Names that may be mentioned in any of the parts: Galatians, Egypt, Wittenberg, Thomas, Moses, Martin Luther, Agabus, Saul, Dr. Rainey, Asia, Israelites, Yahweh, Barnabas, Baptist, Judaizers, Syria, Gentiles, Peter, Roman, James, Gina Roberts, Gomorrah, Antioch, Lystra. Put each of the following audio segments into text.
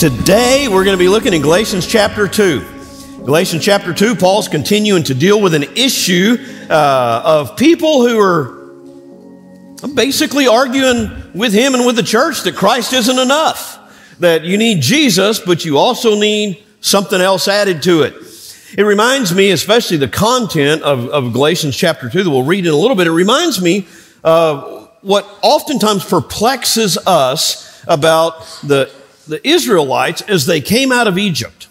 Today we're going to be looking in Galatians chapter 2. Galatians chapter 2, Paul's continuing to deal with an issue of people who are basically arguing with him and with the church that Christ isn't enough, that you need Jesus, but you also need something else added to it. It reminds me, especially the content of Galatians chapter 2 that we'll read in a little bit, it reminds me of what oftentimes perplexes us about the Israelites as they came out of Egypt.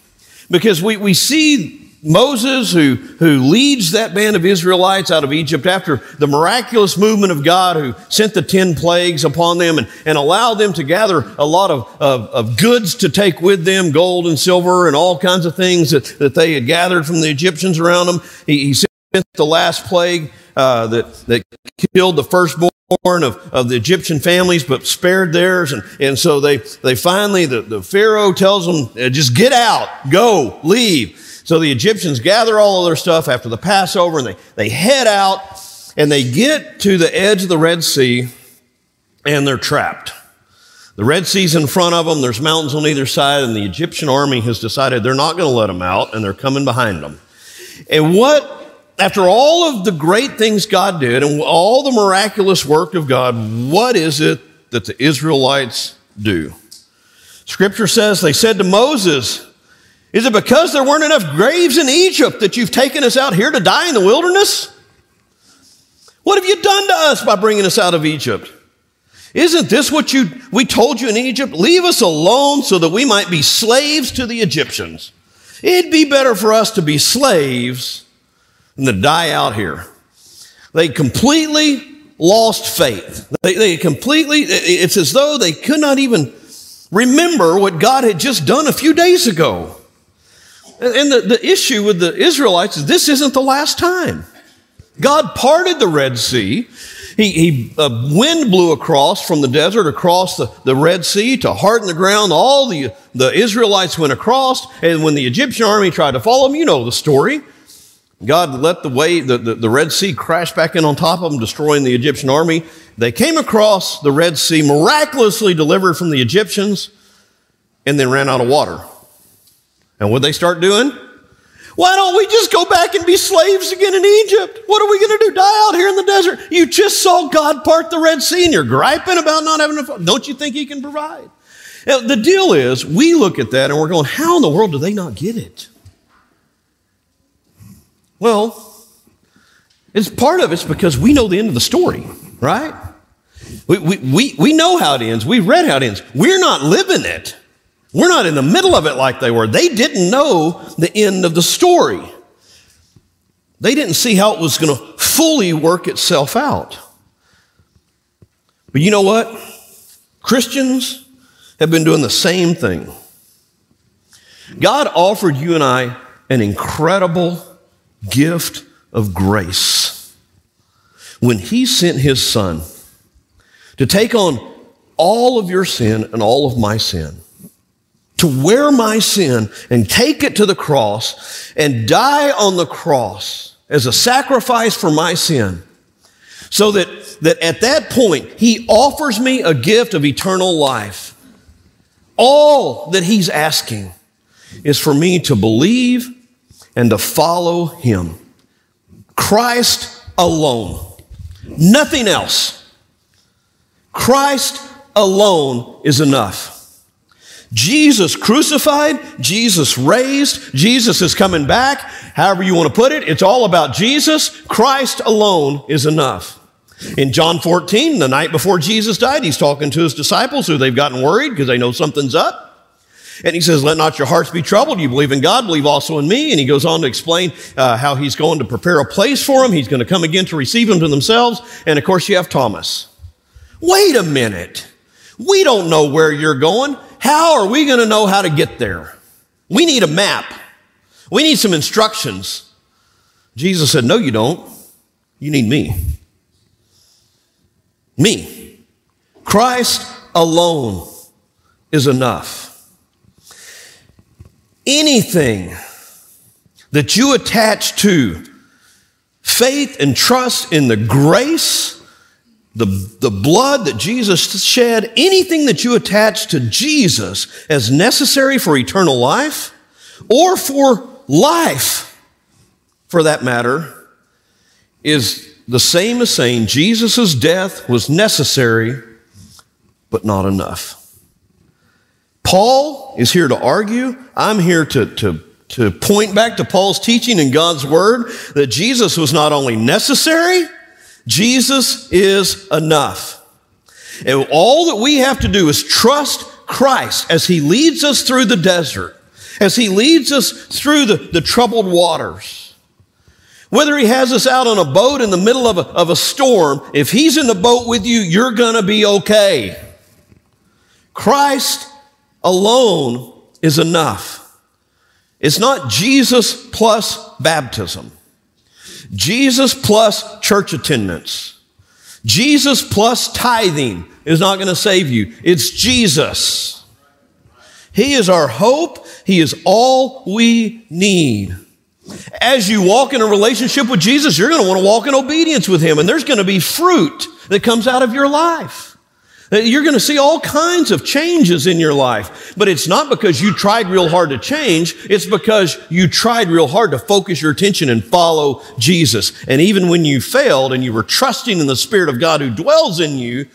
Because we see Moses who leads that band of Israelites out of Egypt after the miraculous movement of God who sent the 10 plagues upon them and allowed them to gather a lot of goods to take with them, gold and silver and all kinds of things that they had gathered from the Egyptians around them. He sent the last plague that killed the firstborn of the Egyptian families, but spared theirs. And so they finally, the Pharaoh tells them, just get out, go, leave. So the Egyptians gather all of their stuff after the Passover, and they head out, and they get to the edge of the Red Sea, and they're trapped. The Red Sea's in front of them, there's mountains on either side, and the Egyptian army has decided they're not going to let them out, and they're coming behind them. And what after all of the great things God did and all the miraculous work of God, what is it that the Israelites do? Scripture says they said to Moses, is it because there weren't enough graves in Egypt that you've taken us out here to die in the wilderness? What have you done to us by bringing us out of Egypt? Isn't this what we told you in Egypt? Leave us alone so that we might be slaves to the Egyptians. It'd be better for us to be slaves and to die out here. They completely lost faith. They completely, it's as though they could not even remember what God had just done a few days ago. And the issue with the Israelites is this isn't the last time. God parted the Red Sea. A wind blew across from the desert, across the Red Sea to harden the ground. All the Israelites went across, and when the Egyptian army tried to follow them, you know the story. God let the Red Sea crash back in on top of them, destroying the Egyptian army. They came across the Red Sea, miraculously delivered from the Egyptians, and then ran out of water. And what did they start doing? Why don't we just go back and be slaves again in Egypt? What are we going to do, die out here in the desert? You just saw God part the Red Sea, and you're griping about not having enough. Don't you think he can provide? Now, the deal is, we look at that, and we're going, how in the world do they not get it? Well, it's part of it's because we know the end of the story, right? We know how it ends. We read how it ends. We're not living it. We're not in the middle of it like they were. They didn't know the end of the story. They didn't see how it was going to fully work itself out. But you know what? Christians have been doing the same thing. God offered you and I an incredible gift of grace when he sent his son to take on all of your sin and all of my sin, to wear my sin and take it to the cross and die on the cross as a sacrifice for my sin, so that at that point he offers me a gift of eternal life. All that he's asking is for me to believe and to follow him. Christ alone. Nothing else. Christ alone is enough. Jesus crucified, Jesus raised, Jesus is coming back. However you want to put it, it's all about Jesus. Christ alone is enough. In John 14, the night before Jesus died, he's talking to his disciples who they've gotten worried because they know something's up. And he says, let not your hearts be troubled. You believe in God, believe also in me. And he goes on to explain how he's going to prepare a place for him. He's going to come again to receive them to themselves. And of course, you have Thomas. Wait a minute. We don't know where you're going. How are we going to know how to get there? We need a map. We need some instructions. Jesus said, no, you don't. You need me. Me. Christ alone is enough. Anything that you attach to faith and trust in the grace The blood that Jesus shed, anything that you attach to Jesus as necessary for eternal life or for life, for that matter, is the same as saying Jesus' death was necessary, but not enough. Paul is here to argue. I'm here to point back to Paul's teaching in God's Word that Jesus was not only necessary, Jesus is enough. And all that we have to do is trust Christ as he leads us through the desert, as he leads us through the troubled waters. Whether he has us out on a boat in the middle of a storm, if he's in the boat with you, you're going to be okay. Christ alone is enough. It's not Jesus plus baptism. Jesus plus church attendance. Jesus plus tithing is not going to save you. It's Jesus. He is our hope. He is all we need. As you walk in a relationship with Jesus, you're going to want to walk in obedience with him, and there's going to be fruit that comes out of your life. You're going to see all kinds of changes in your life, but it's not because you tried real hard to change. It's because you tried real hard to focus your attention and follow Jesus. And even when you failed and you were trusting in the Spirit of God who dwells in you,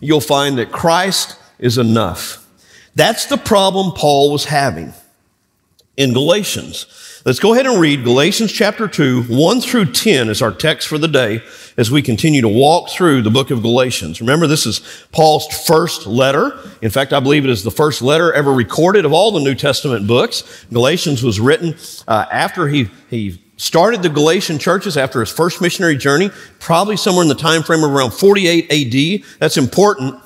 you'll find that Christ is enough. That's the problem Paul was having in Galatians. Let's go ahead and read Galatians chapter 2, 1 through 10 is our text for the day as we continue to walk through the book of Galatians. Remember, this is Paul's first letter. In fact, I believe it is the first letter ever recorded of all the New Testament books. Galatians was written after he started the Galatian churches after his first missionary journey, probably somewhere in the time frame of around 48 AD. That's important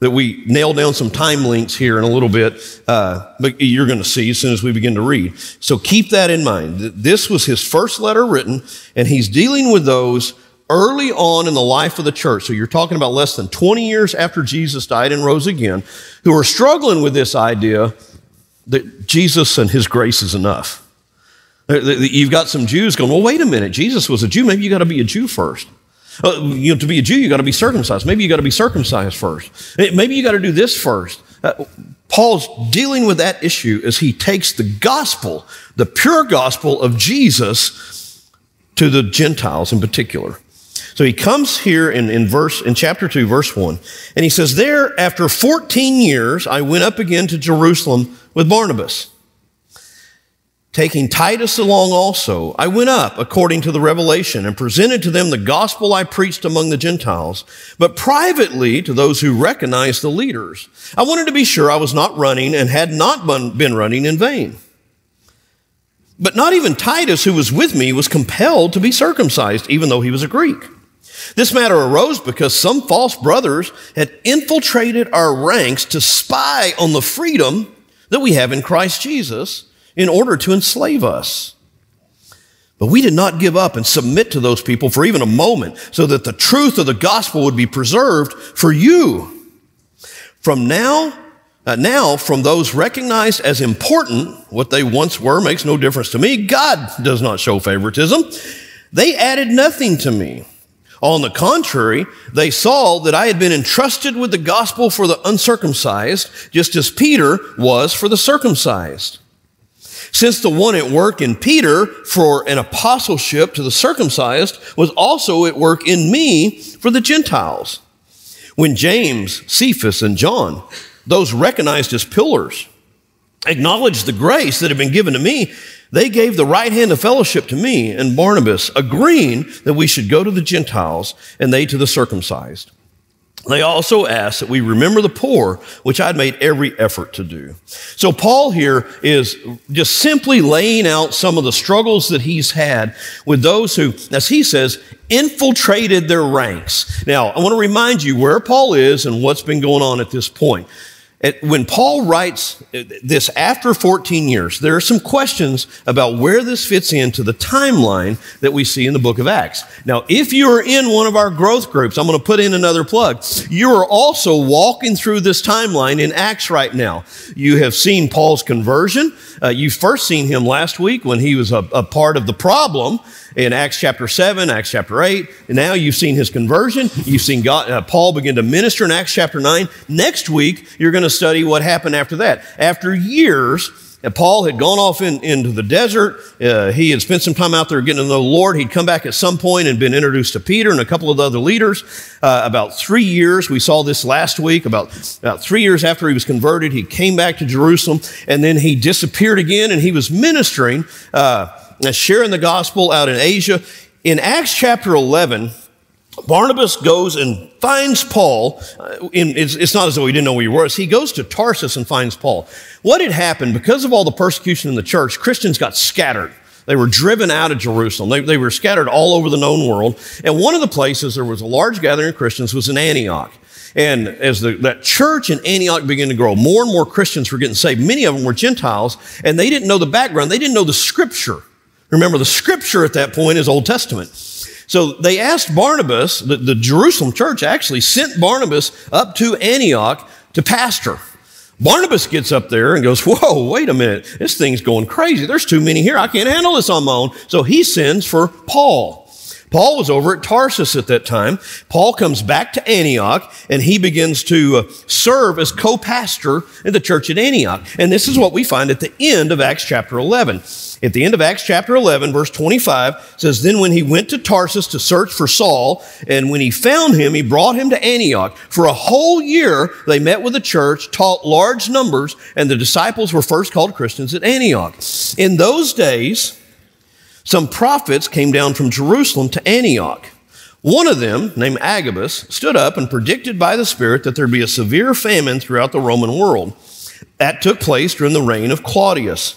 that we nail down some time links here in a little bit, but you're going to see as soon as we begin to read. So keep that in mind. This was his first letter written, and he's dealing with those early on in the life of the church. So you're talking about less than 20 years after Jesus died and rose again, who are struggling with this idea that Jesus and his grace is enough. You've got some Jews going, well, wait a minute, Jesus was a Jew. Maybe you got to be a Jew first. To be a Jew, you got to be circumcised. Maybe you got to be circumcised first. Maybe you got to do this first. Paul's dealing with that issue as he takes the gospel, the pure gospel of Jesus, to the Gentiles in particular. So he comes here in chapter 2, verse 1, and he says, there, after 14 years, I went up again to Jerusalem with Barnabas, taking Titus along also. I went up according to the revelation and presented to them the gospel I preached among the Gentiles, but privately to those who recognized the leaders. I wanted to be sure I was not running and had not been running in vain. But not even Titus, who was with me, was compelled to be circumcised, even though he was a Greek. This matter arose because some false brothers had infiltrated our ranks to spy on the freedom that we have in Christ Jesus, in order to enslave us. But we did not give up and submit to those people for even a moment, so that the truth of the gospel would be preserved for you. Now from those recognized as important, what they once were makes no difference to me. God does not show favoritism. They added nothing to me. On the contrary, they saw that I had been entrusted with the gospel for the uncircumcised, just as Peter was for the circumcised. Since the one at work in Peter for an apostleship to the circumcised was also at work in me for the Gentiles. When James, Cephas, and John, those recognized as pillars, acknowledged the grace that had been given to me, they gave the right hand of fellowship to me and Barnabas, agreeing that we should go to the Gentiles and they to the circumcised. They also asked that we remember the poor, which I'd made every effort to do. So Paul here is just simply laying out some of the struggles that he's had with those who, as he says, infiltrated their ranks. Now, I want to remind you where Paul is and what's been going on at this point. When Paul writes this after 14 years, there are some questions about where this fits into the timeline that we see in the book of Acts. Now, if you're in one of our growth groups, I'm going to put in another plug. You are also walking through this timeline in Acts right now. You have seen Paul's conversion. You first seen him last week when he was a part of the problem. in Acts chapter 7, Acts chapter 8. And now you've seen his conversion. You've seen God, Paul begin to minister in Acts chapter 9. Next week, you're going to study what happened after that. After years, and Paul had gone off into the desert. He had spent some time out there getting to know the Lord. He'd come back at some point and been introduced to Peter and a couple of the other leaders. About 3 years, we saw this last week, about 3 years after he was converted, he came back to Jerusalem, and then he disappeared again, and he was ministering, sharing the gospel out in Asia. In Acts chapter 11, Barnabas goes and finds Paul. It's not as though he didn't know where he was. He goes to Tarsus and finds Paul. What had happened, because of all the persecution in the church, Christians got scattered. They were driven out of Jerusalem. They were scattered all over the known world. And one of the places there was a large gathering of Christians was in Antioch. And as that church in Antioch began to grow, more and more Christians were getting saved. Many of them were Gentiles, and they didn't know the background. They didn't know the Scripture. Remember, the Scripture at that point is Old Testament. So they asked Barnabas, the Jerusalem church actually sent Barnabas up to Antioch to pastor. Barnabas gets up there and goes, whoa, wait a minute, this thing's going crazy. There's too many here. I can't handle this on my own. So he sends for Paul. Paul was over at Tarsus at that time. Paul comes back to Antioch, and he begins to serve as co-pastor in the church at Antioch. And this is what we find at the end of Acts chapter 11. At the end of Acts chapter 11, verse 25, says, then when he went to Tarsus to search for Saul, and when he found him, he brought him to Antioch. For a whole year, they met with the church, taught large numbers, and the disciples were first called Christians at Antioch. In those days, some prophets came down from Jerusalem to Antioch. One of them, named Agabus, stood up and predicted by the Spirit that there'd be a severe famine throughout the Roman world. That took place during the reign of Claudius.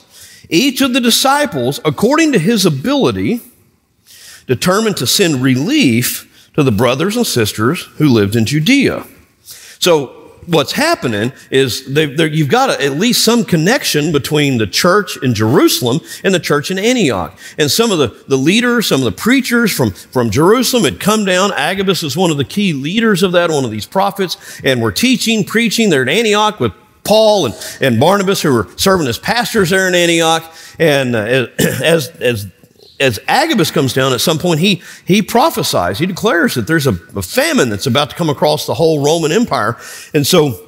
Each of the disciples, according to his ability, determined to send relief to the brothers and sisters who lived in Judea. So what's happening is you've got at least some connection between the church in Jerusalem and the church in Antioch. And some of the leaders, some of the preachers from Jerusalem had come down. Agabus is one of the key leaders of that, one of these prophets, and were teaching, preaching. They're in Antioch with Paul and Barnabas, who were serving as pastors there in Antioch. And as Agabus comes down at some point, he prophesies. He declares that there's a famine that's about to come across the whole Roman Empire. And so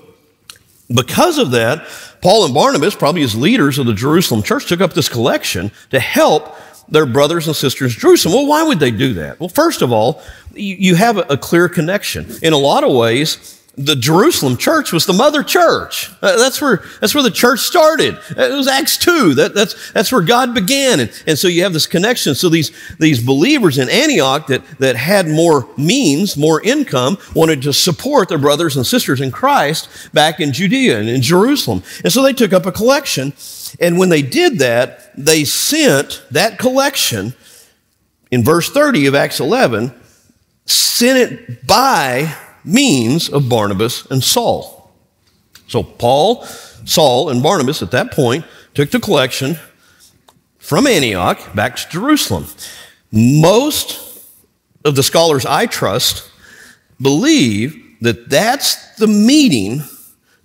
because of that, Paul and Barnabas, probably as leaders of the Jerusalem church, took up this collection to help their brothers and sisters in Jerusalem. Well, why would they do that? Well, first of all, you have a clear connection. In a lot of ways, the Jerusalem church was the mother church. That's where the church started. It was Acts 2. That's where God began. And so you have this connection. So these believers in Antioch that had more means, more income, wanted to support their brothers and sisters in Christ back in Judea and in Jerusalem. And so they took up a collection. And when they did that, they sent that collection, in verse 30 of Acts 11, sent it by means of Barnabas and Saul. So Paul, Saul, and Barnabas at that point took the collection from Antioch back to Jerusalem. Most of the scholars I trust believe that that's the meeting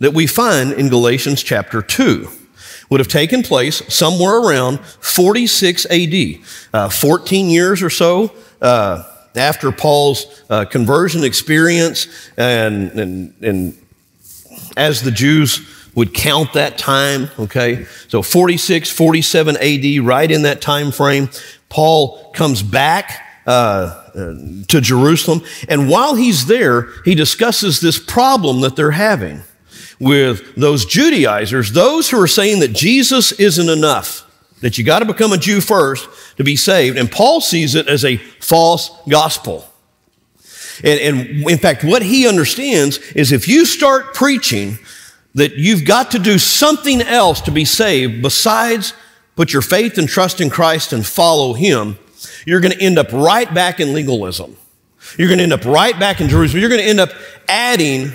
that we find in Galatians chapter 2. Would have taken place somewhere around 46 AD, 14 years or so after Paul's conversion experience, and as the Jews would count that time, okay? So 46, 47 AD, right in that time frame, Paul comes back to Jerusalem, and while he's there, he discusses this problem that they're having with those Judaizers, those who are saying that Jesus isn't enough, that you got to become a Jew first to be saved. And Paul sees it as a false gospel. And in fact, what he understands is if you start preaching that you've got to do something else to be saved besides put your faith and trust in Christ and follow him, you're going to end up right back in legalism. You're going to end up right back in Jerusalem. You're going to end up adding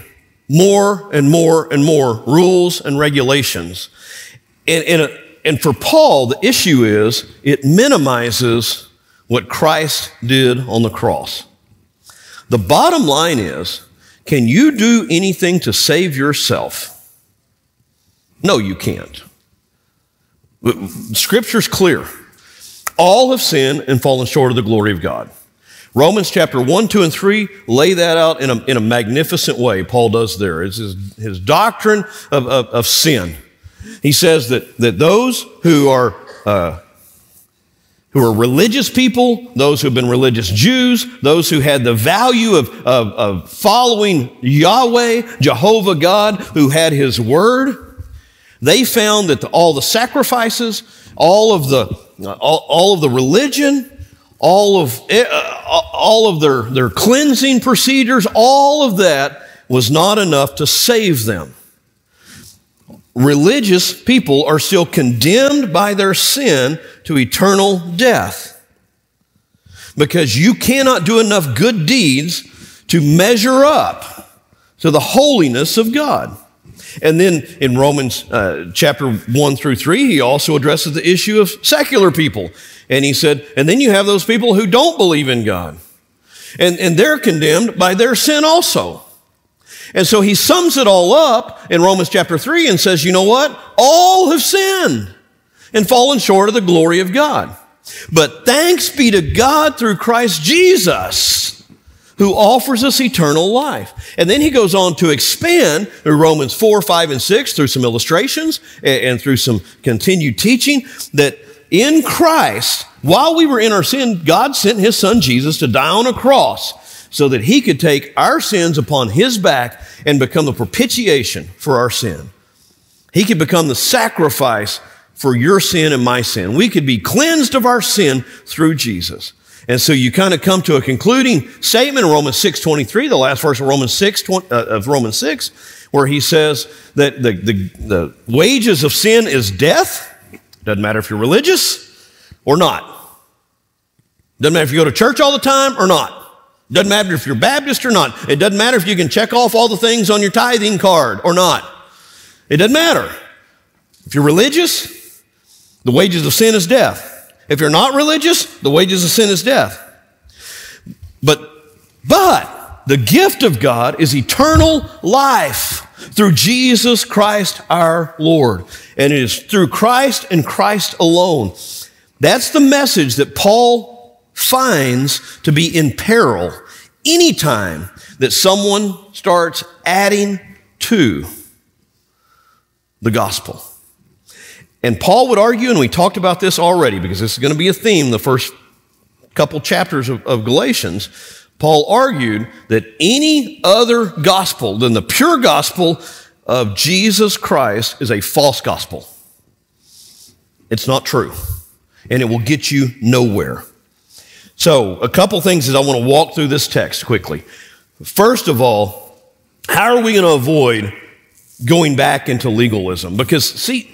more and more and more rules and regulations. And for Paul, the issue is it minimizes what Christ did on the cross. The bottom line is, can you do anything to save yourself? No, you can't. Scripture's clear. All have sinned and fallen short of the glory of God. Romans chapter 1, 2, and 3 lay that out in a magnificent way. Paul does there. It's his doctrine of sin. He says that those who are religious people, those who have been religious Jews, those who had the value of following Yahweh, Jehovah God, who had his word, they found that all the sacrifices, all of the religion, all of their cleansing procedures, all of that was not enough to save them. Religious people are still condemned by their sin to eternal death, because you cannot do enough good deeds to measure up to the holiness of God. And then in Romans chapter 1 through 3, he also addresses the issue of secular people. And he said, and then you have those people who don't believe in God. And they're condemned by their sin also. And so he sums it all up in Romans chapter 3 and says, you know what? All have sinned and fallen short of the glory of God. But thanks be to God through Christ Jesus, who offers us eternal life. And then he goes on to expand through Romans 4, 5, and 6 through some illustrations and through some continued teaching that in Christ, while we were in our sin, God sent his son Jesus to die on a cross so that he could take our sins upon his back and become the propitiation for our sin. He could become the sacrifice for your sin and my sin. We could be cleansed of our sin through Jesus. And so you kind of come to a concluding statement in Romans 6:23, the last verse of Romans 6, where he says that the wages of sin is death. Doesn't matter if you're religious or not. Doesn't matter if you go to church all the time or not. Doesn't matter if you're Baptist or not. It doesn't matter if you can check off all the things on your tithing card or not. It doesn't matter. If you're religious, the wages of sin is death. If you're not religious, the wages of sin is death. But the gift of God is eternal life through Jesus Christ our Lord. And it is through Christ and Christ alone. That's the message that Paul finds to be in peril anytime that someone starts adding to the gospel. And Paul would argue, and we talked about this already because this is going to be a theme the first couple chapters of Galatians, Paul argued that any other gospel than the pure gospel of Jesus Christ is a false gospel. It's not true, and it will get you nowhere. So a couple things that I want to walk through this text quickly. First of all, how are we going to avoid going back into legalism? Because, see,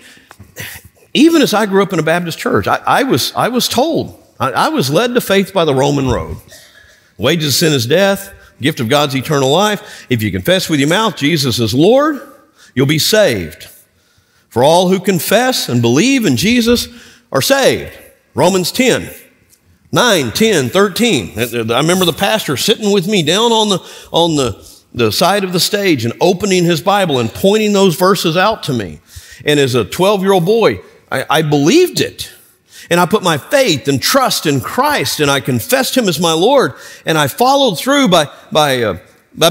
even as I grew up in a Baptist church, I was led to faith by the Roman road. Wages of sin is death, gift of God's eternal life. If you confess with your mouth Jesus is Lord, you'll be saved. For all who confess and believe in Jesus are saved. Romans 10, 9, 10, 13. I remember the pastor sitting with me down on the side of the stage and opening his Bible and pointing those verses out to me. And as a 12-year-old boy, I believed it. And I put my faith and trust in Christ, and I confessed him as my Lord. And I followed through by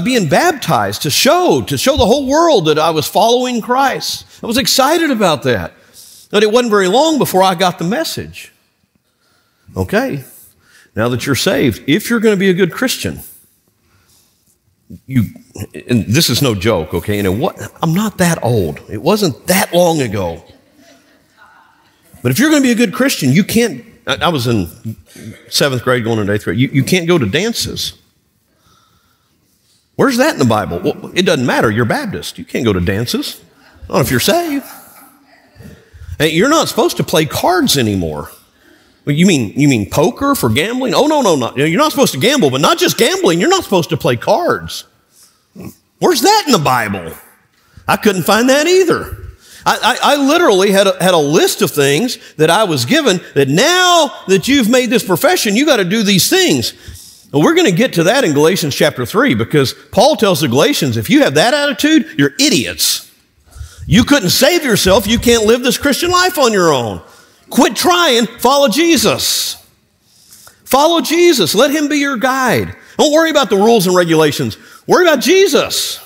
being baptized to show the whole world that I was following Christ. I was excited about that. But it wasn't very long before I got the message. Okay, now that you're saved, if you're going to be a good Christian, and this is no joke, okay? I'm not that old. It wasn't that long ago. But if you're going to be a good Christian, you can't. I was in 7th grade going into 8th grade. You can't go to dances. Where's that in the Bible? Well, it doesn't matter. You're Baptist. You can't go to dances. Not if you're saved. Hey, you're not supposed to play cards anymore. You mean poker for gambling? Oh, no. You're not supposed to gamble, but not just gambling. You're not supposed to play cards. Where's that in the Bible? I couldn't find that either. I literally had a list of things that I was given that now that you've made this profession, you got to do these things. And we're going to get to that in Galatians chapter 3 because Paul tells the Galatians, if you have that attitude, you're idiots. You couldn't save yourself. You can't live this Christian life on your own. Quit trying. Follow Jesus. Follow Jesus. Let him be your guide. Don't worry about the rules and regulations. Worry about Jesus.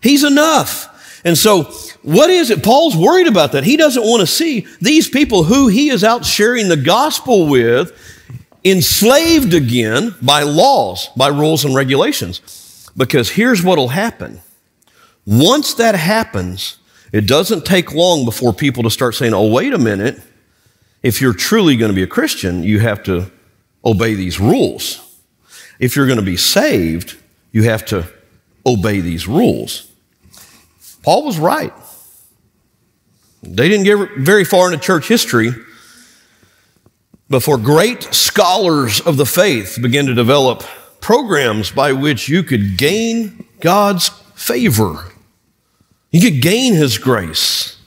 He's enough. And so what is it? Paul's worried about that. He doesn't want to see these people who he is out sharing the gospel with enslaved again by laws, by rules and regulations. Because here's what will happen. Once that happens, it doesn't take long before people to start saying, oh, wait a minute. If you're truly going to be a Christian, you have to obey these rules. If you're going to be saved, you have to obey these rules. Paul was right. They didn't get very far into church history before great scholars of the faith began to develop programs by which you could gain God's favor. You could gain his grace.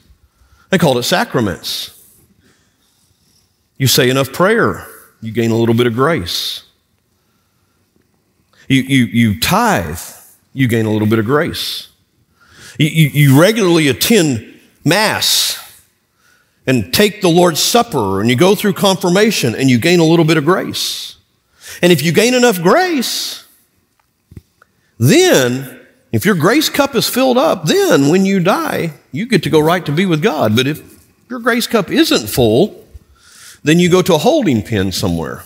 They called it sacraments. You say enough prayer, you gain a little bit of grace. You tithe, you gain a little bit of grace. You regularly attend Mass and take the Lord's Supper, and you go through confirmation, and you gain a little bit of grace. And if you gain enough grace, then if your grace cup is filled up, then when you die, you get to go right to be with God. But if your grace cup isn't full, then you go to a holding pen somewhere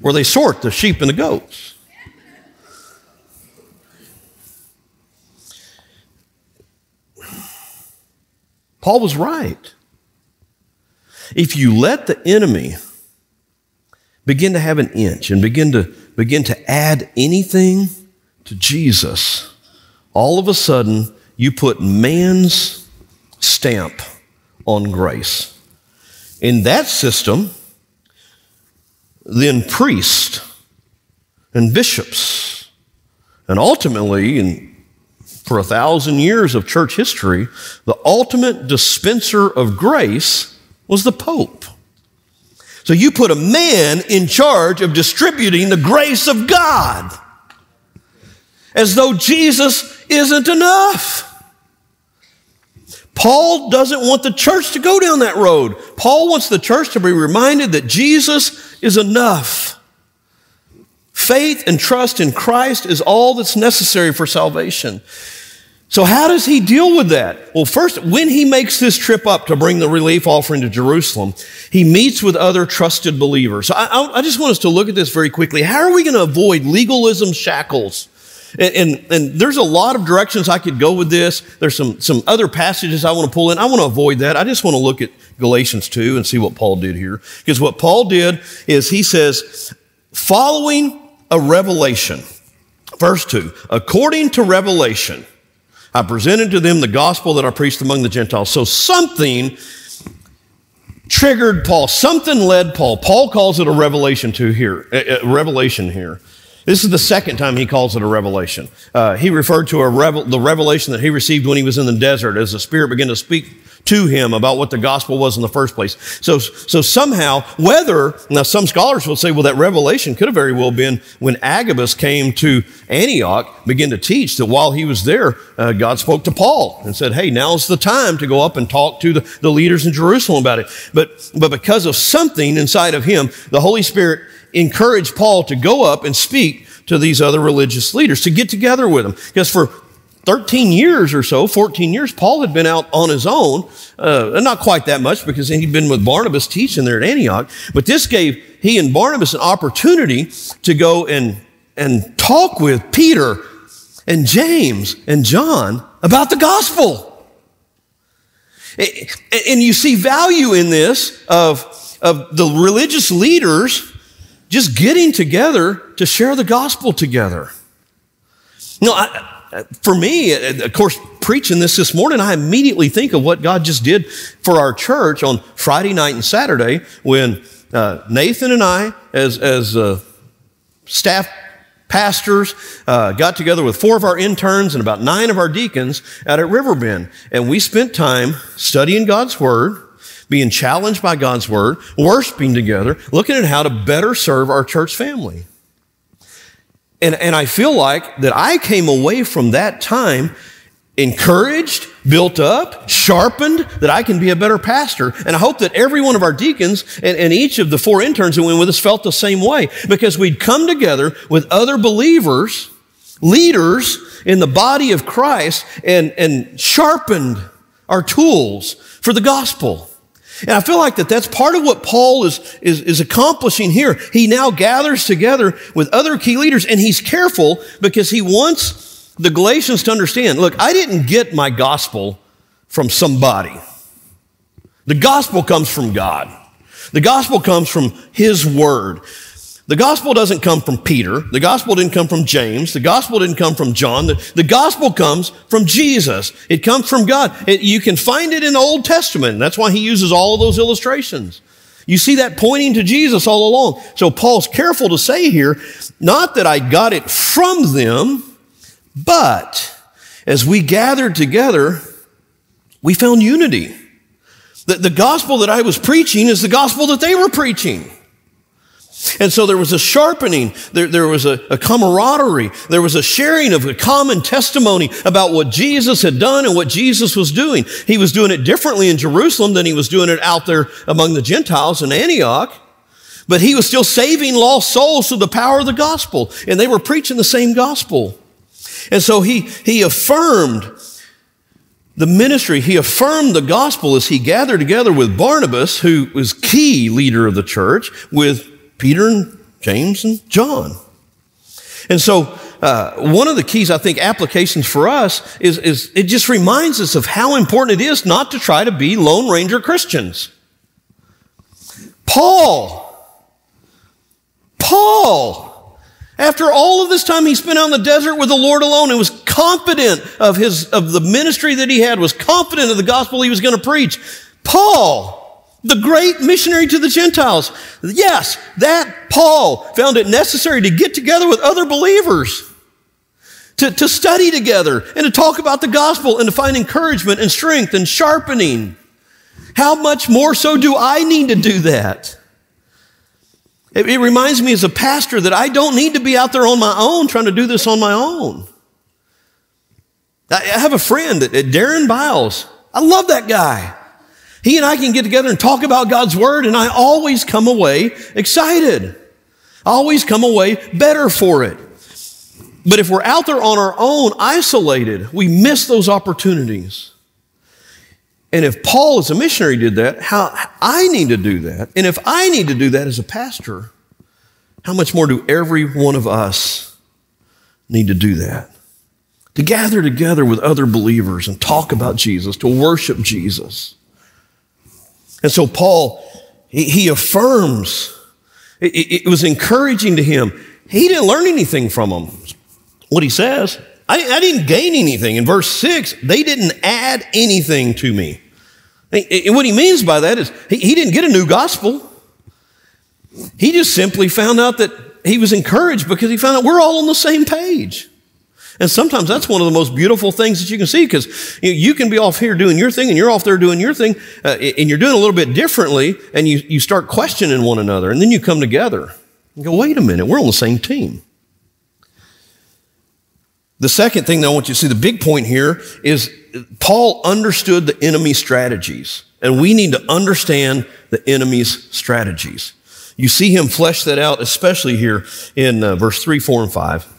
where they sort the sheep and the goats. Paul was right. If you let the enemy begin to have an inch and begin to add anything to Jesus, all of a sudden you put man's stamp on grace. In that system, then priests and bishops, and ultimately, for 1,000 years of church history, the ultimate dispenser of grace was the Pope. So you put a man in charge of distributing the grace of God, as though Jesus isn't enough. Paul doesn't want the church to go down that road. Paul wants the church to be reminded that Jesus is enough. Faith and trust in Christ is all that's necessary for salvation. So how does he deal with that? Well, first, when he makes this trip up to bring the relief offering to Jerusalem, he meets with other trusted believers. So I just want us to look at this very quickly. How are we going to avoid legalism shackles? And there's a lot of directions I could go with this. There's some other passages I want to pull in. I want to avoid that. I just want to look at Galatians 2 and see what Paul did here. Because what Paul did is he says, following a revelation, verse 2, according to revelation, I presented to them the gospel that I preached among the Gentiles. So something triggered Paul. Something led Paul. Paul calls it a revelation here. This is the second time he calls it a revelation. He referred to the revelation that he received when he was in the desert as the Spirit began to speak to him about what the gospel was in the first place. So somehow, now some scholars will say, well, that revelation could have very well been when Agabus came to Antioch, began to teach that while he was there, God spoke to Paul and said, hey, now's the time to go up and talk to the leaders in Jerusalem about it. But because of something inside of him, the Holy Spirit encouraged Paul to go up and speak to these other religious leaders, to get together with them. Because for 13 years or so, 14 years, Paul had been out on his own, not quite that much because he'd been with Barnabas teaching there at Antioch, but this gave he and Barnabas an opportunity to go and talk with Peter and James and John about the gospel. And you see value in this of the religious leaders just getting together to share the gospel together. No, for me, of course, preaching this morning, I immediately think of what God just did for our church on Friday night and Saturday when Nathan and I, as staff pastors, got together with 4 of our interns and about 9 of our deacons out at Riverbend. And we spent time studying God's Word, being challenged by God's Word, worshiping together, looking at how to better serve our church family. And I feel like that I came away from that time encouraged, built up, sharpened, that I can be a better pastor. And I hope that every one of our deacons and each of the four interns who went with us felt the same way, because we'd come together with other believers, leaders in the body of Christ, and sharpened our tools for the gospel. And I feel like that's part of what Paul is accomplishing here. He now gathers together with other key leaders, and he's careful because he wants the Galatians to understand, look, I didn't get my gospel from somebody. The gospel comes from God. The gospel comes from his word. The gospel doesn't come from Peter. The gospel didn't come from James. The gospel didn't come from John. The gospel comes from Jesus. It comes from God. You can find it in the Old Testament. That's why he uses all those illustrations. You see that pointing to Jesus all along. So Paul's careful to say here, not that I got it from them, but as we gathered together, we found unity. The gospel that I was preaching is the gospel that they were preaching. And so there was a sharpening, there was a camaraderie, there was a sharing of a common testimony about what Jesus had done and what Jesus was doing. He was doing it differently in Jerusalem than he was doing it out there among the Gentiles in Antioch, but he was still saving lost souls through the power of the gospel, and they were preaching the same gospel. And so he affirmed the ministry, he affirmed the gospel as he gathered together with Barnabas, who was key leader of the church, with Peter and James and John. And so one of the keys, I think, applications for us is it just reminds us of how important it is not to try to be Lone Ranger Christians. Paul, after all of this time he spent out in the desert with the Lord alone and was confident of the ministry that he had, was confident of the gospel he was going to preach. Paul, the great missionary to the Gentiles. Yes, that Paul found it necessary to get together with other believers, to study together and to talk about the gospel and to find encouragement and strength and sharpening. How much more so do I need to do that? It reminds me as a pastor that I don't need to be out there on my own trying to do this on my own. I have a friend, Darren Biles. I love that guy. He and I can get together and talk about God's word, and I always come away excited. I always come away better for it. But if we're out there on our own, isolated, we miss those opportunities. And if Paul as a missionary did that, how I need to do that, and if I need to do that as a pastor, how much more do every one of us need to do that? To gather together with other believers and talk about Jesus, to worship Jesus. And so Paul, he affirms, it was encouraging to him. He didn't learn anything from them. What he says, I didn't gain anything. In verse 6, they didn't add anything to me. And what he means by that is he didn't get a new gospel. He just simply found out that he was encouraged because he found out we're all on the same page. And sometimes that's one of the most beautiful things that you can see, because you can be off here doing your thing and you're off there doing your thing, and you're doing a little bit differently, and you start questioning one another, and then you come together and go, wait a minute, we're on the same team. The second thing that I want you to see, the big point here, is Paul understood the enemy's strategies, and we need to understand the enemy's strategies. You see him flesh that out, especially here in verse 3, 4, and 5.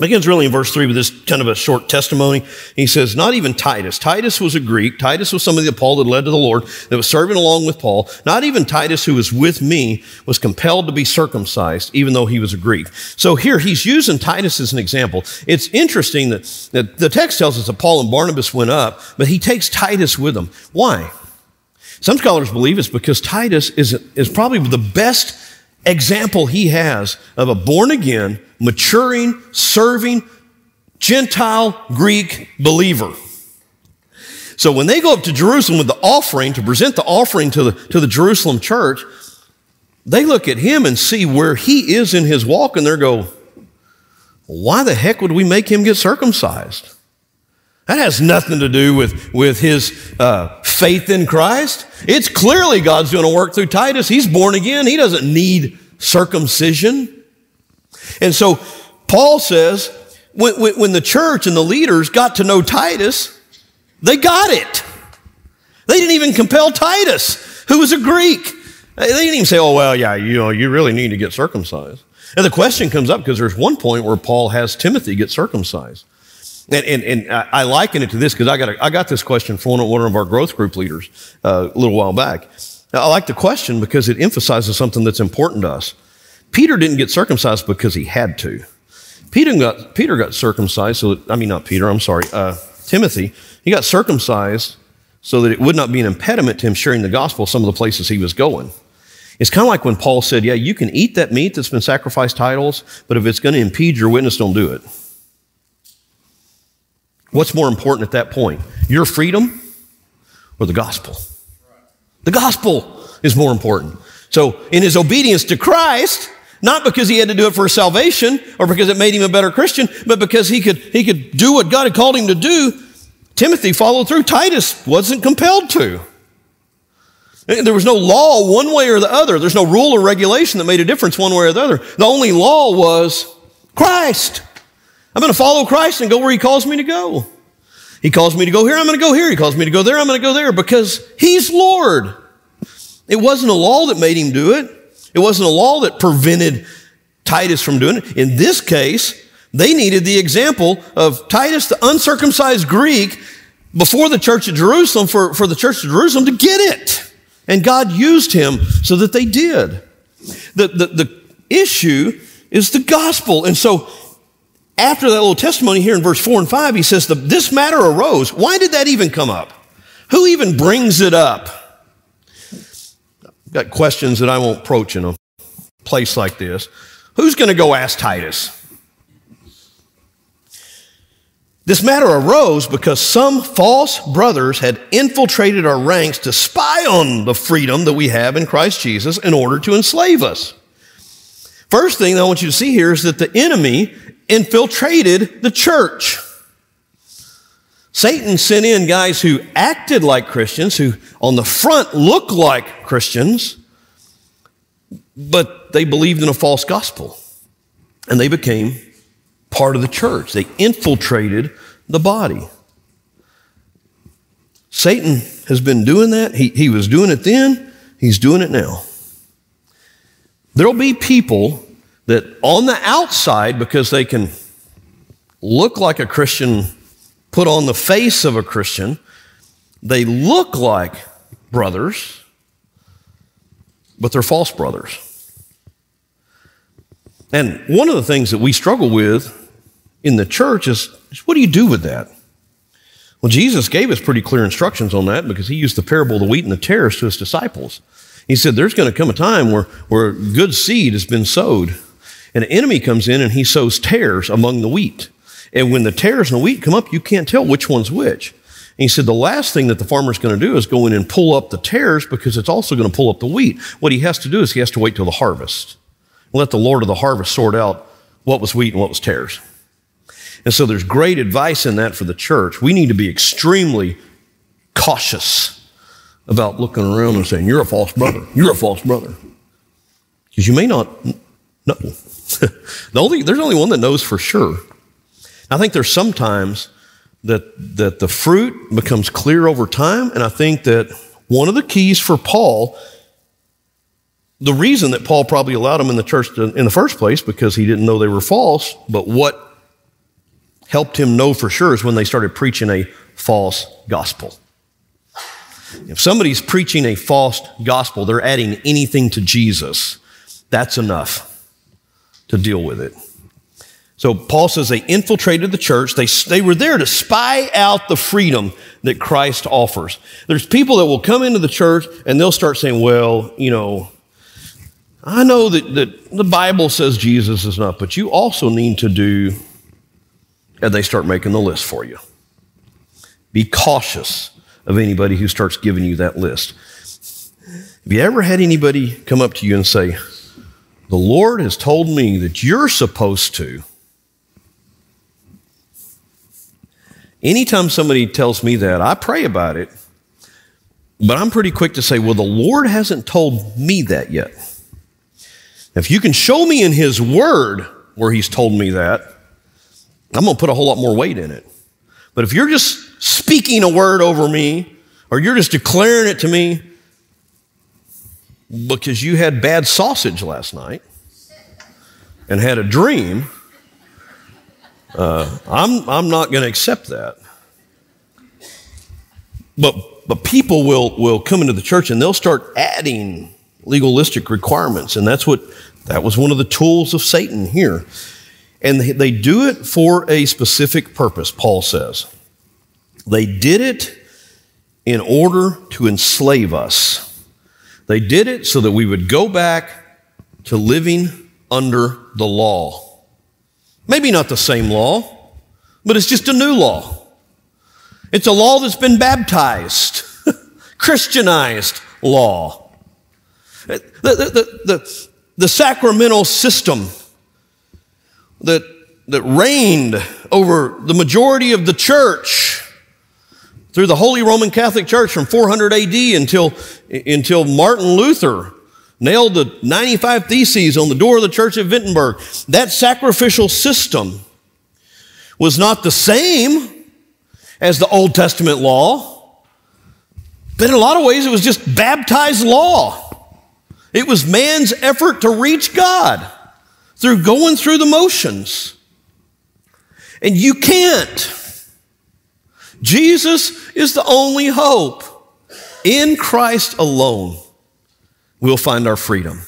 Begins really in verse 3 with this kind of a short testimony. He says, not even Titus. Titus was a Greek. Titus was somebody that Paul had led to the Lord, that was serving along with Paul. Not even Titus, who was with me, was compelled to be circumcised, even though he was a Greek. So here he's using Titus as an example. It's interesting that the text tells us that Paul and Barnabas went up, but he takes Titus with him. Why? Some scholars believe it's because Titus is probably the best example he has of a born-again, maturing, serving, Gentile Greek believer. So when they go up to Jerusalem with the offering, to present the offering to the Jerusalem church, they look at him and see where he is in his walk, and they go, why the heck would we make him get circumcised? That has nothing to do with his faith in Christ. It's clearly God's doing a work through Titus. He's born again. He doesn't need circumcision. And so Paul says, when the church and the leaders got to know Titus, they got it. They didn't even compel Titus, who was a Greek. They didn't even say, oh, well, yeah, you really need to get circumcised. And the question comes up because there's one point where Paul has Timothy get circumcised. And I liken it to this because I got this question from one of our growth group leaders a little while back. Now, I like the question because it emphasizes something that's important to us. Peter didn't get circumcised because he had to. Peter got circumcised so that, I mean, not Peter, I'm sorry, Timothy. He got circumcised so that it would not be an impediment to him sharing the gospel some of the places he was going. It's kind of like when Paul said, yeah, you can eat that meat that's been sacrificed to idols, but if it's going to impede your witness, don't do it. What's more important at that point? Your freedom or the gospel? The gospel is more important. So in his obedience to Christ, not because he had to do it for salvation or because it made him a better Christian, but because he could do what God had called him to do, Timothy followed through. Titus wasn't compelled to. There was no law one way or the other. There's no rule or regulation that made a difference one way or the other. The only law was Christ. I'm going to follow Christ and go where he calls me to go. He calls me to go here, I'm going to go here. He calls me to go there, I'm going to go there because he's Lord. It wasn't a law that made him do it. It wasn't a law that prevented Titus from doing it. In this case, they needed the example of Titus, the uncircumcised Greek, before the church at Jerusalem for the church at Jerusalem to get it. And God used him so that they did. The issue is the gospel. And so after that little testimony here in verse 4 and 5, he says, this matter arose. Why did that even come up? Who even brings it up? I've got questions that I won't approach in a place like this. Who's going to go ask Titus? This matter arose because some false brothers had infiltrated our ranks to spy on the freedom that we have in Christ Jesus in order to enslave us. First thing that I want you to see here is that the enemy infiltrated the church. Satan sent in guys who acted like Christians, who on the front looked like Christians, but they believed in a false gospel, and they became part of the church. They infiltrated the body. Satan has been doing that. He was doing it then. He's doing it now. There'll be people that on the outside, because they can look like a Christian, put on the face of a Christian, they look like brothers, but they're false brothers. And one of the things that we struggle with in the church is what do you do with that? Well, Jesus gave us pretty clear instructions on that because he used the parable of the wheat and the tares to his disciples. He said there's going to come a time where good seed has been sowed. And an enemy comes in and he sows tares among the wheat. And when the tares and the wheat come up, you can't tell which one's which. And he said the last thing that the farmer's going to do is go in and pull up the tares because it's also going to pull up the wheat. What he has to do is he has to wait till the harvest. Let the Lord of the harvest sort out what was wheat and what was tares. And so there's great advice in that for the church. We need to be extremely cautious about looking around and saying, you're a false brother. You're a false brother. Because you may not know. There's only one that knows for sure. I think there's sometimes that the fruit becomes clear over time, and I think that one of the keys for Paul, the reason that Paul probably allowed them in the church in the first place, because he didn't know they were false, but what helped him know for sure is when they started preaching a false gospel. If somebody's preaching a false gospel, they're adding anything to Jesus. That's enough to deal with it. So Paul says they infiltrated the church. They were there to spy out the freedom that Christ offers. There's people that will come into the church and they'll start saying, well, you know, I know that the Bible says Jesus is enough, but you also need to do, and they start making the list for you. Be cautious of anybody who starts giving you that list. Have you ever had anybody come up to you and say, the Lord has told me that you're supposed to? Anytime somebody tells me that, I pray about it, but I'm pretty quick to say, well, the Lord hasn't told me that yet. If you can show me in his word where he's told me that, I'm going to put a whole lot more weight in it. But if you're just speaking a word over me, or you're just declaring it to me because you had bad sausage last night and had a dream, I'm not going to accept that. But people will come into the church and they'll start adding legalistic requirements, and that was one of the tools of Satan here. And they do it for a specific purpose, Paul says. They did it in order to enslave us. They did it so that we would go back to living under the law. Maybe not the same law, but it's just a new law. It's a law that's been baptized, Christianized law. The sacramental system that reigned over the majority of the church through the Holy Roman Catholic Church from 400 AD until Martin Luther nailed the 95 Theses on the door of the Church of Wittenberg. That sacrificial system was not the same as the Old Testament law, but in a lot of ways it was just baptized law. It was man's effort to reach God through going through the motions. And you can't. Jesus is the only hope. In Christ alone, we'll find our freedom.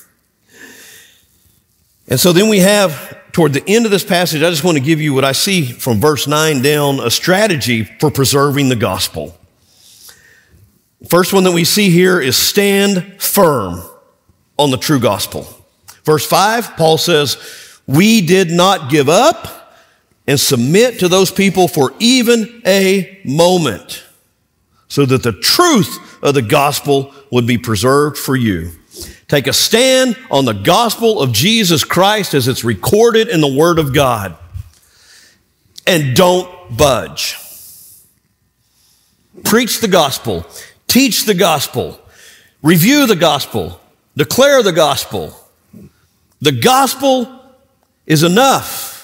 And so then we have, toward the end of this passage, I just want to give you what I see from verse 9 down, a strategy for preserving the gospel. First one that we see here is stand firm on the true gospel. Verse 5, Paul says, we did not give up and submit to those people for even a moment, so that the truth of the gospel would be preserved for you. Take a stand on the gospel of Jesus Christ as it's recorded in the Word of God, and don't budge. Preach the gospel, teach the gospel, review the gospel, declare the gospel. The gospel is enough.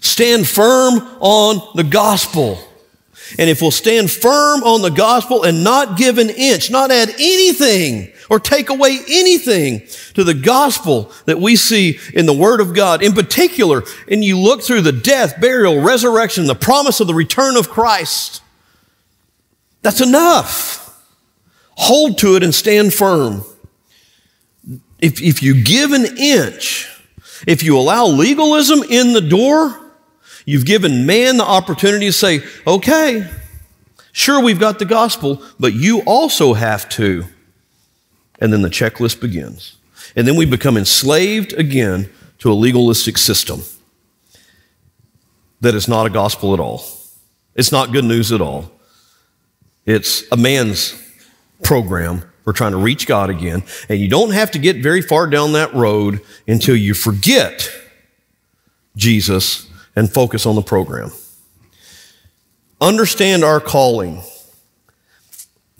Stand firm on the gospel. And if we'll stand firm on the gospel and not give an inch, not add anything or take away anything to the gospel that we see in the Word of God, in particular, and you look through the death, burial, resurrection, the promise of the return of Christ, that's enough. Hold to it and stand firm. If you give an inch, if you allow legalism in the door, you've given man the opportunity to say, okay, sure, we've got the gospel, but you also have to. And then the checklist begins. And then we become enslaved again to a legalistic system that is not a gospel at all. It's not good news at all. It's a man's program. We're trying to reach God again. And you don't have to get very far down that road until you forget Jesus and focus on the program. Understand our calling.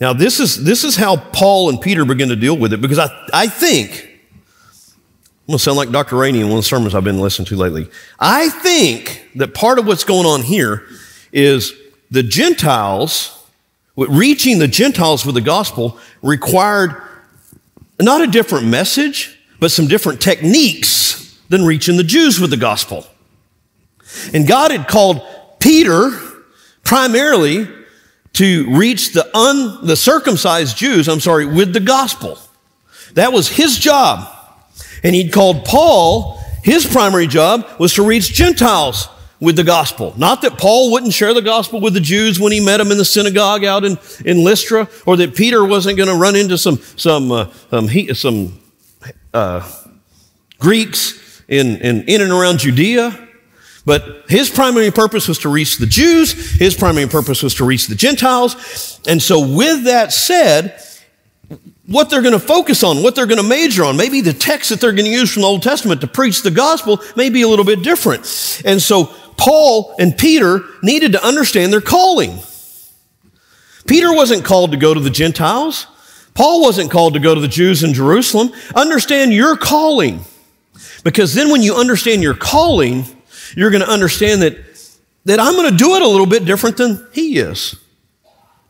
Now, this is how Paul and Peter begin to deal with it, because I think, I'm going to sound like Dr. Rainey in one of the sermons I've been listening to lately. I think that part of what's going on here is the Gentiles, reaching the Gentiles with the gospel required not a different message, but some different techniques than reaching the Jews with the gospel. And God had called Peter primarily to reach the circumcised Jews, with the gospel. That was his job. And he'd called Paul, his primary job was to reach Gentiles with the gospel. Not that Paul wouldn't share the gospel with the Jews when he met them in the synagogue out in Lystra, or that Peter wasn't going to run into some Greeks in and around Judea. But his primary purpose was to reach the Jews. His primary purpose was to reach the Gentiles. And so with that said, what they're going to focus on, what they're going to major on, maybe the text that they're going to use from the Old Testament to preach the gospel may be a little bit different. And so Paul and Peter needed to understand their calling. Peter wasn't called to go to the Gentiles. Paul wasn't called to go to the Jews in Jerusalem. Understand your calling. Because then when you understand your calling, you're going to understand that I'm going to do it a little bit different than he is.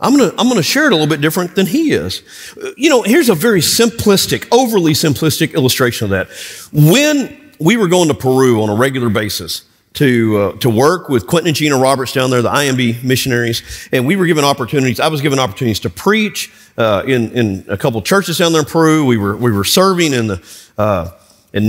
I'm going to share it a little bit different than he is. You know, here's a very simplistic, overly simplistic illustration of that. When we were going to Peru on a regular basis to work with Quentin and Gina Roberts down there, the IMB missionaries, and we were given opportunities. I was given opportunities to preach in a couple churches down there in Peru. We were serving in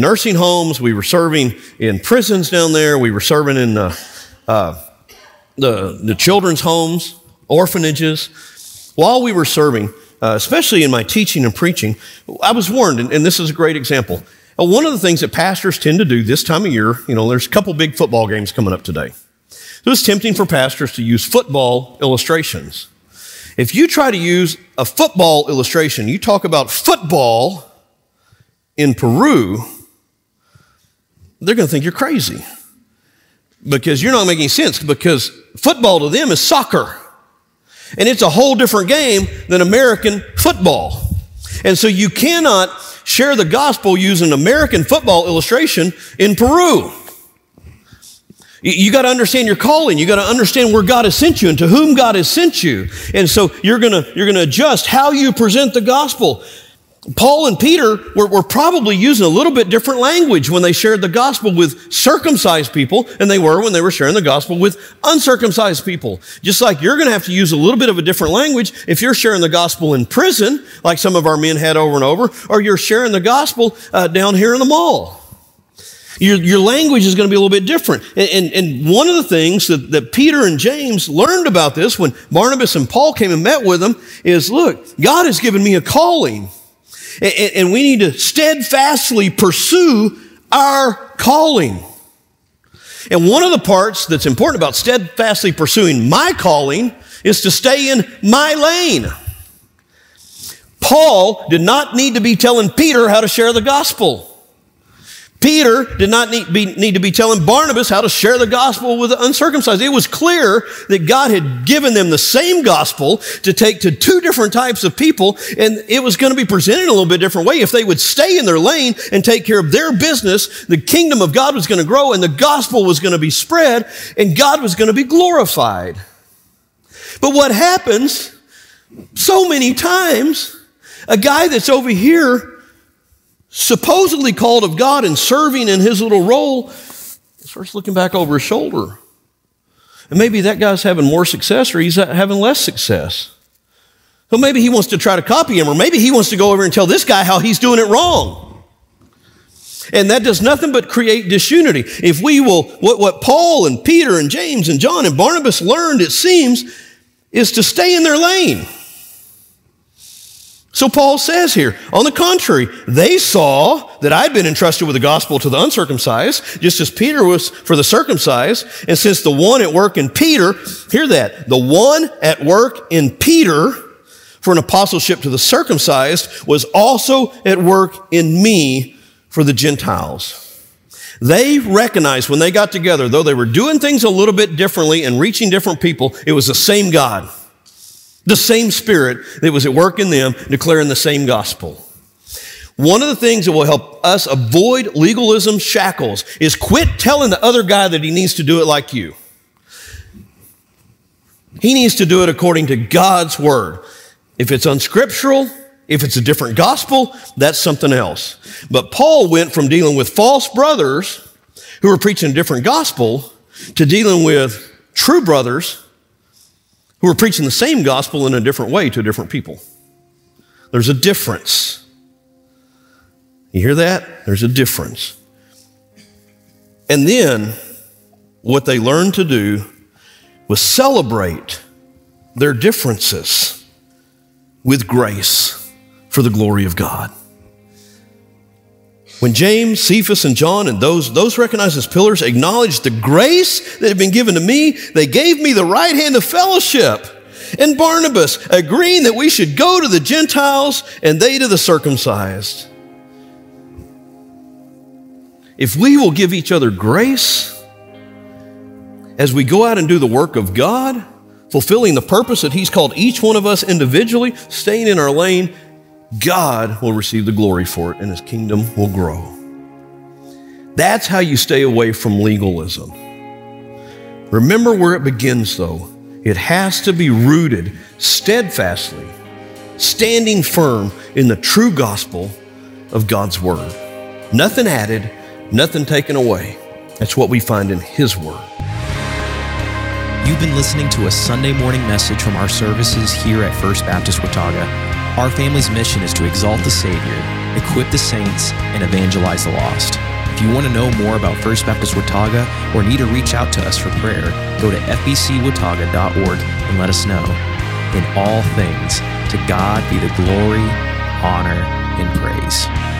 nursing homes. We were serving in prisons down there. We were serving in the children's homes, orphanages. While we were serving, especially in my teaching and preaching, I was warned, and this is a great example. One of the things that pastors tend to do this time of year, you know, there's a couple big football games coming up today. So it's tempting for pastors to use football illustrations. If you try to use a football illustration, you talk about football in Peru, they're going to think you're crazy because you're not making sense, because football to them is soccer. And it's a whole different game than American football. And so you cannot share the gospel using American football illustration in Peru. You got to understand your calling. You got to understand where God has sent you and to whom God has sent you. And so you're going to adjust how you present the gospel. Paul and Peter were probably using a little bit different language when they shared the gospel with circumcised people than they were when they were sharing the gospel with uncircumcised people. Just like you're going to have to use a little bit of a different language if you're sharing the gospel in prison, like some of our men had over and over, or you're sharing the gospel down here in the mall. Your language is going to be a little bit different. And one of the things that Peter and James learned about this when Barnabas and Paul came and met with them is, look, God has given me a calling. And we need to steadfastly pursue our calling. And one of the parts that's important about steadfastly pursuing my calling is to stay in my lane. Paul did not need to be telling Peter how to share the gospel. Peter did not need to be telling Barnabas how to share the gospel with the uncircumcised. It was clear that God had given them the same gospel to take to two different types of people, and it was going to be presented a little bit different way. If they would stay in their lane and take care of their business, the kingdom of God was going to grow, and the gospel was going to be spread, and God was going to be glorified. But what happens so many times, a guy that's over here supposedly called of God and serving in his little role, starts looking back over his shoulder. And maybe that guy's having more success or he's having less success. So maybe he wants to try to copy him, or maybe he wants to go over and tell this guy how he's doing it wrong. And that does nothing but create disunity. If we will, what Paul and Peter and James and John and Barnabas learned, it seems, is to stay in their lane. So Paul says here, on the contrary, they saw that I'd been entrusted with the gospel to the uncircumcised, just as Peter was for the circumcised. And since the one at work in Peter, hear that, the one at work in Peter for an apostleship to the circumcised was also at work in me for the Gentiles. They recognized when they got together, though they were doing things a little bit differently and reaching different people, it was the same God. The same Spirit that was at work in them, declaring the same gospel. One of the things that will help us avoid legalism shackles is quit telling the other guy that he needs to do it like you. He needs to do it according to God's word. If it's unscriptural, if it's a different gospel, that's something else. But Paul went from dealing with false brothers who were preaching a different gospel to dealing with true brothers who are preaching the same gospel in a different way to different people. There's a difference. You hear that? There's a difference. And then what they learned to do was celebrate their differences with grace for the glory of God. When James, Cephas, and John and those recognized as pillars acknowledged the grace that had been given to me, they gave me the right hand of fellowship. And Barnabas, agreeing that we should go to the Gentiles and they to the circumcised. If we will give each other grace as we go out and do the work of God, fulfilling the purpose that he's called each one of us individually, staying in our lane, God will receive the glory for it and his kingdom will grow. That's how you stay away from legalism. Remember where it begins, though. It has to be rooted steadfastly, standing firm in the true gospel of God's word. Nothing added, nothing taken away. That's what we find in His word. You've been listening to a Sunday morning message from our services here at First Baptist Watauga. Our family's mission is to exalt the Savior, equip the saints, and evangelize the lost. If you want to know more about First Baptist Watauga or need to reach out to us for prayer, go to fbcwatauga.org and let us know. In all things, to God be the glory, honor, and praise.